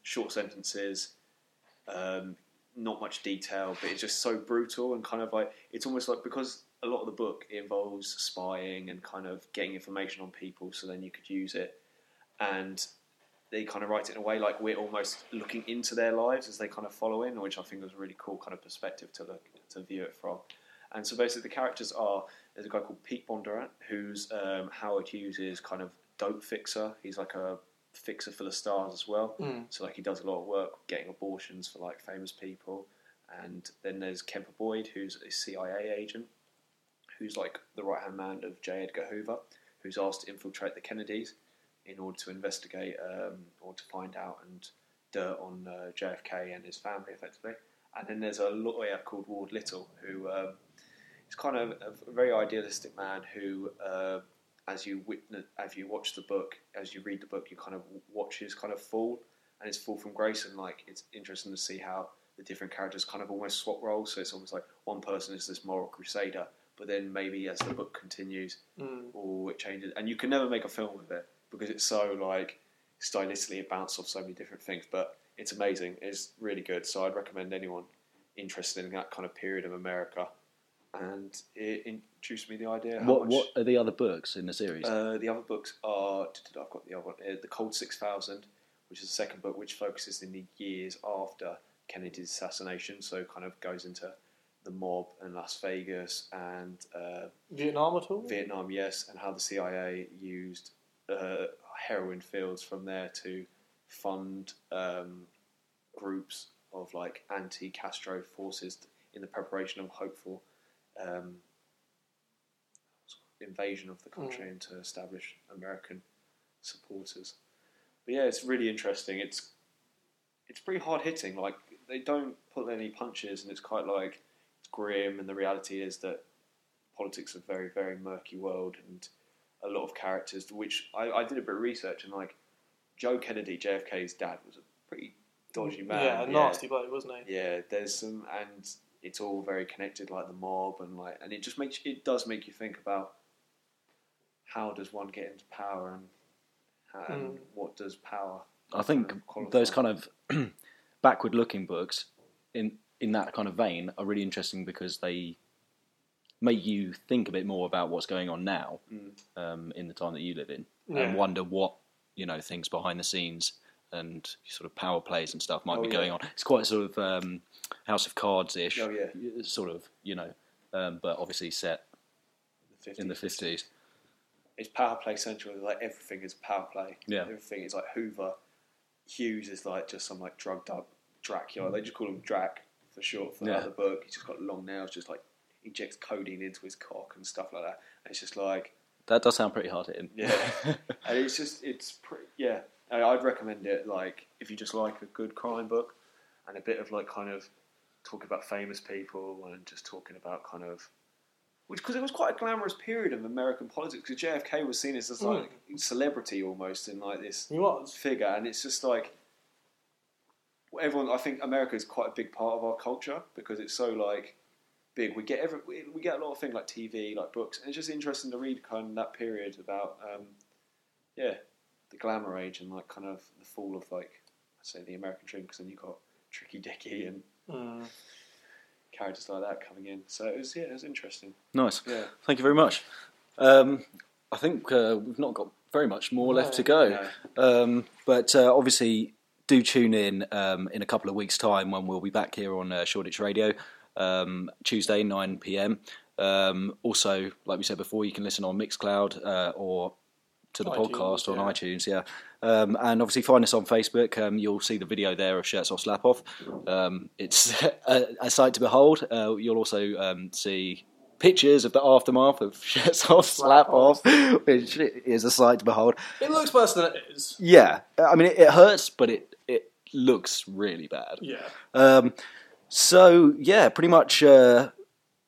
short sentences, not much detail, but it's just so brutal and kind of like, it's almost like, because a lot of the book involves spying and kind of getting information on people so then you could use it, and they kind of write it in a way like we're almost looking into their lives as they kind of follow in, which I think was a really cool kind of perspective to view it from. And so basically the characters are, there's a guy called Pete Bondurant, who's Howard Hughes' kind of dope fixer. He's like a fixer for the stars as well. Mm. So like he does a lot of work getting abortions for like famous people. And then there's Kemper Boyd, who's a CIA agent, who's like the right hand man of J. Edgar Hoover, who's asked to infiltrate the Kennedys in order to investigate or to find out and dirt on JFK and his family effectively. And then there's a lawyer called Ward Little, who is kind of a very idealistic man who as you read the book, you kind of watch his kind of fall and his fall from grace. And like, it's interesting to see how the different characters kind of almost swap roles. So it's almost like one person is this moral crusader, but then maybe as the book continues, or it changes, and you can never make a film with it because it's so like stylistically it bounces off so many different things. But it's amazing. It's really good. So I'd recommend anyone interested in that kind of period of America. And it introduced me the idea. What are the other books in the series? The other books are... I've got the other one. The Cold 6000, which is the second book, which focuses in the years after Kennedy's assassination. So kind of goes into the mob and Las Vegas and... Vietnam at all? Vietnam, yes. And how the CIA used heroin fields from there to fund groups of like anti-Castro forces in the preparation of hopeful... invasion of the country and to establish American supporters. But yeah, it's really interesting. It's pretty hard hitting. Like they don't pull any punches, and it's quite like it's grim. And the reality is that politics is a very, very murky world, and a lot of characters. Which I did a bit of research, and like Joe Kennedy, JFK's dad, was a pretty dodgy man. Yeah, a nasty bloke, wasn't he? Yeah, there's some and. It's all very connected, like the mob, and it just makes it does make you think about how does one get into power and what does power. I think those kind of backward-looking books in that kind of vein are really interesting because they make you think a bit more about what's going on now in the time that you live in and wonder what things behind the scenes. And sort of power plays and stuff might be going on. It's quite sort of House of Cards-ish, sort of, but obviously set in the 50s. It's power play central. Like everything is power play. Yeah. Everything is like Hoover. Hughes is like just some like drugged up Dracula. They just call him Drac for short for the book. He's just got long nails, just like injects codeine into his cock and stuff like that. And it's just like... That does sound pretty hard hitting. Yeah. And it's just, it's pretty, yeah. I'd recommend it, like, if you just like a good crime book and a bit of, like, kind of talking about famous people and just talking about kind of... Because it was quite a glamorous period of American politics, because JFK was seen as this, like, celebrity almost in, like, this figure. And it's just, like, everyone... I think America is quite a big part of our culture because it's so, like, big. We get a lot of things, like TV, like books. And it's just interesting to read kind of that period about, the glamour age and like kind of the fall of like I'd say the American dream, because then you got Tricky Dicky and characters like that coming in. So it was interesting. Nice. Yeah. Thank you very much. I think we've not got very much more left to go. No. But obviously, do tune in a couple of weeks' time when we'll be back here on Shoreditch Radio, Tuesday, 9 p.m. Also, like we said before, you can listen on Mixcloud or to the iTunes, podcast on iTunes, and obviously find us on Facebook. You'll see the video there of Shirts Off Slap Off. It's a sight to behold. You'll also see pictures of the aftermath of Shirts Off Slap Off, which is a sight to behold. It looks worse than it is. Yeah, I mean it hurts, but it looks really bad. Yeah. So yeah, pretty much.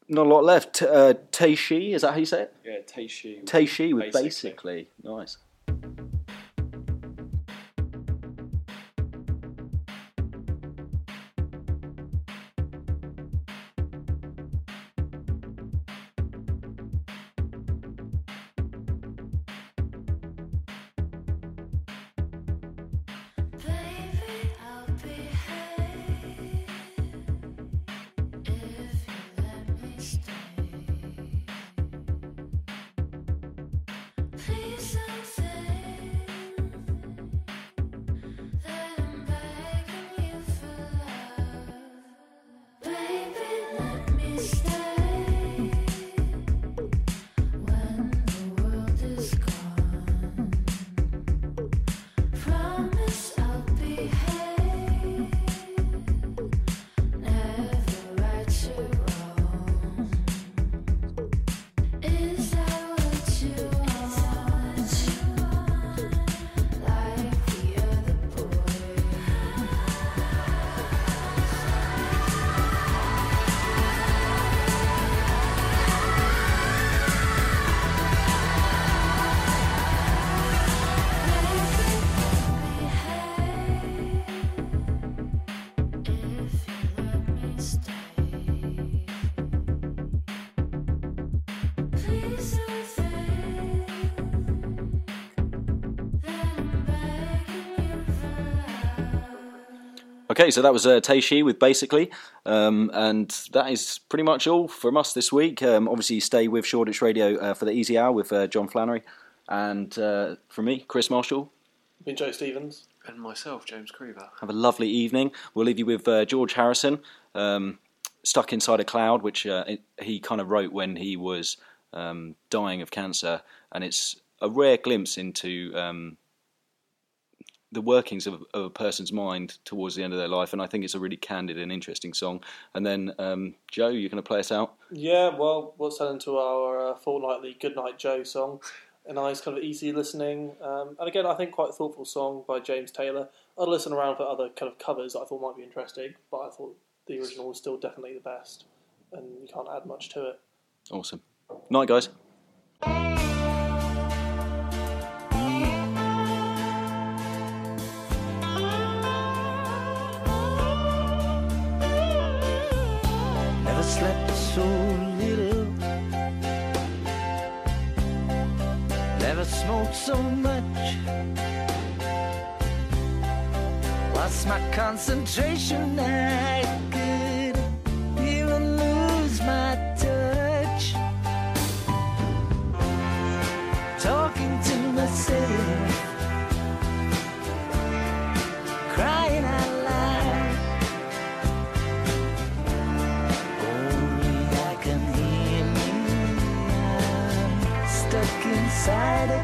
Not a lot left. Taishi, is that how you say it? Yeah, Taishi. Taishi with basically. Nice. Okay, so that was Taishi with Basically, and that is pretty much all from us this week. Obviously, stay with Shoreditch Radio for the Easy Hour with John Flannery, and from me, Chris Marshall. I've been Joe Stevens. And myself, James Creever. Have a lovely evening. We'll leave you with George Harrison, Stuck Inside a Cloud, which he kind of wrote when he was dying of cancer, and it's a rare glimpse into... the workings of a person's mind towards the end of their life, and I think it's a really candid and interesting song. And then, Joe, you're going to play us out? Yeah, well, we'll send into our fortnightly Goodnight Joe song, a nice kind of easy listening, and again, I think quite a thoughtful song by James Taylor. I'd listen around for other kind of covers that I thought might be interesting, but I thought the original was still definitely the best, and you can't add much to it. Awesome. Night, guys. Slept so little, never smoked so much, lost my concentration, I could even lose my touch, talking to myself, crying out loud. Inside a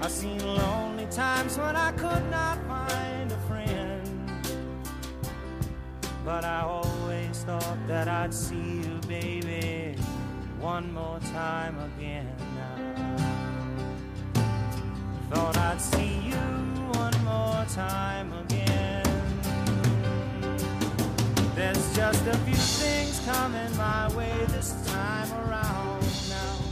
I've seen lonely times when I could not find a friend, but I always thought that I'd see you, baby, one more time again. I thought I'd see you one more time again. There's just a few things coming my way this time around now.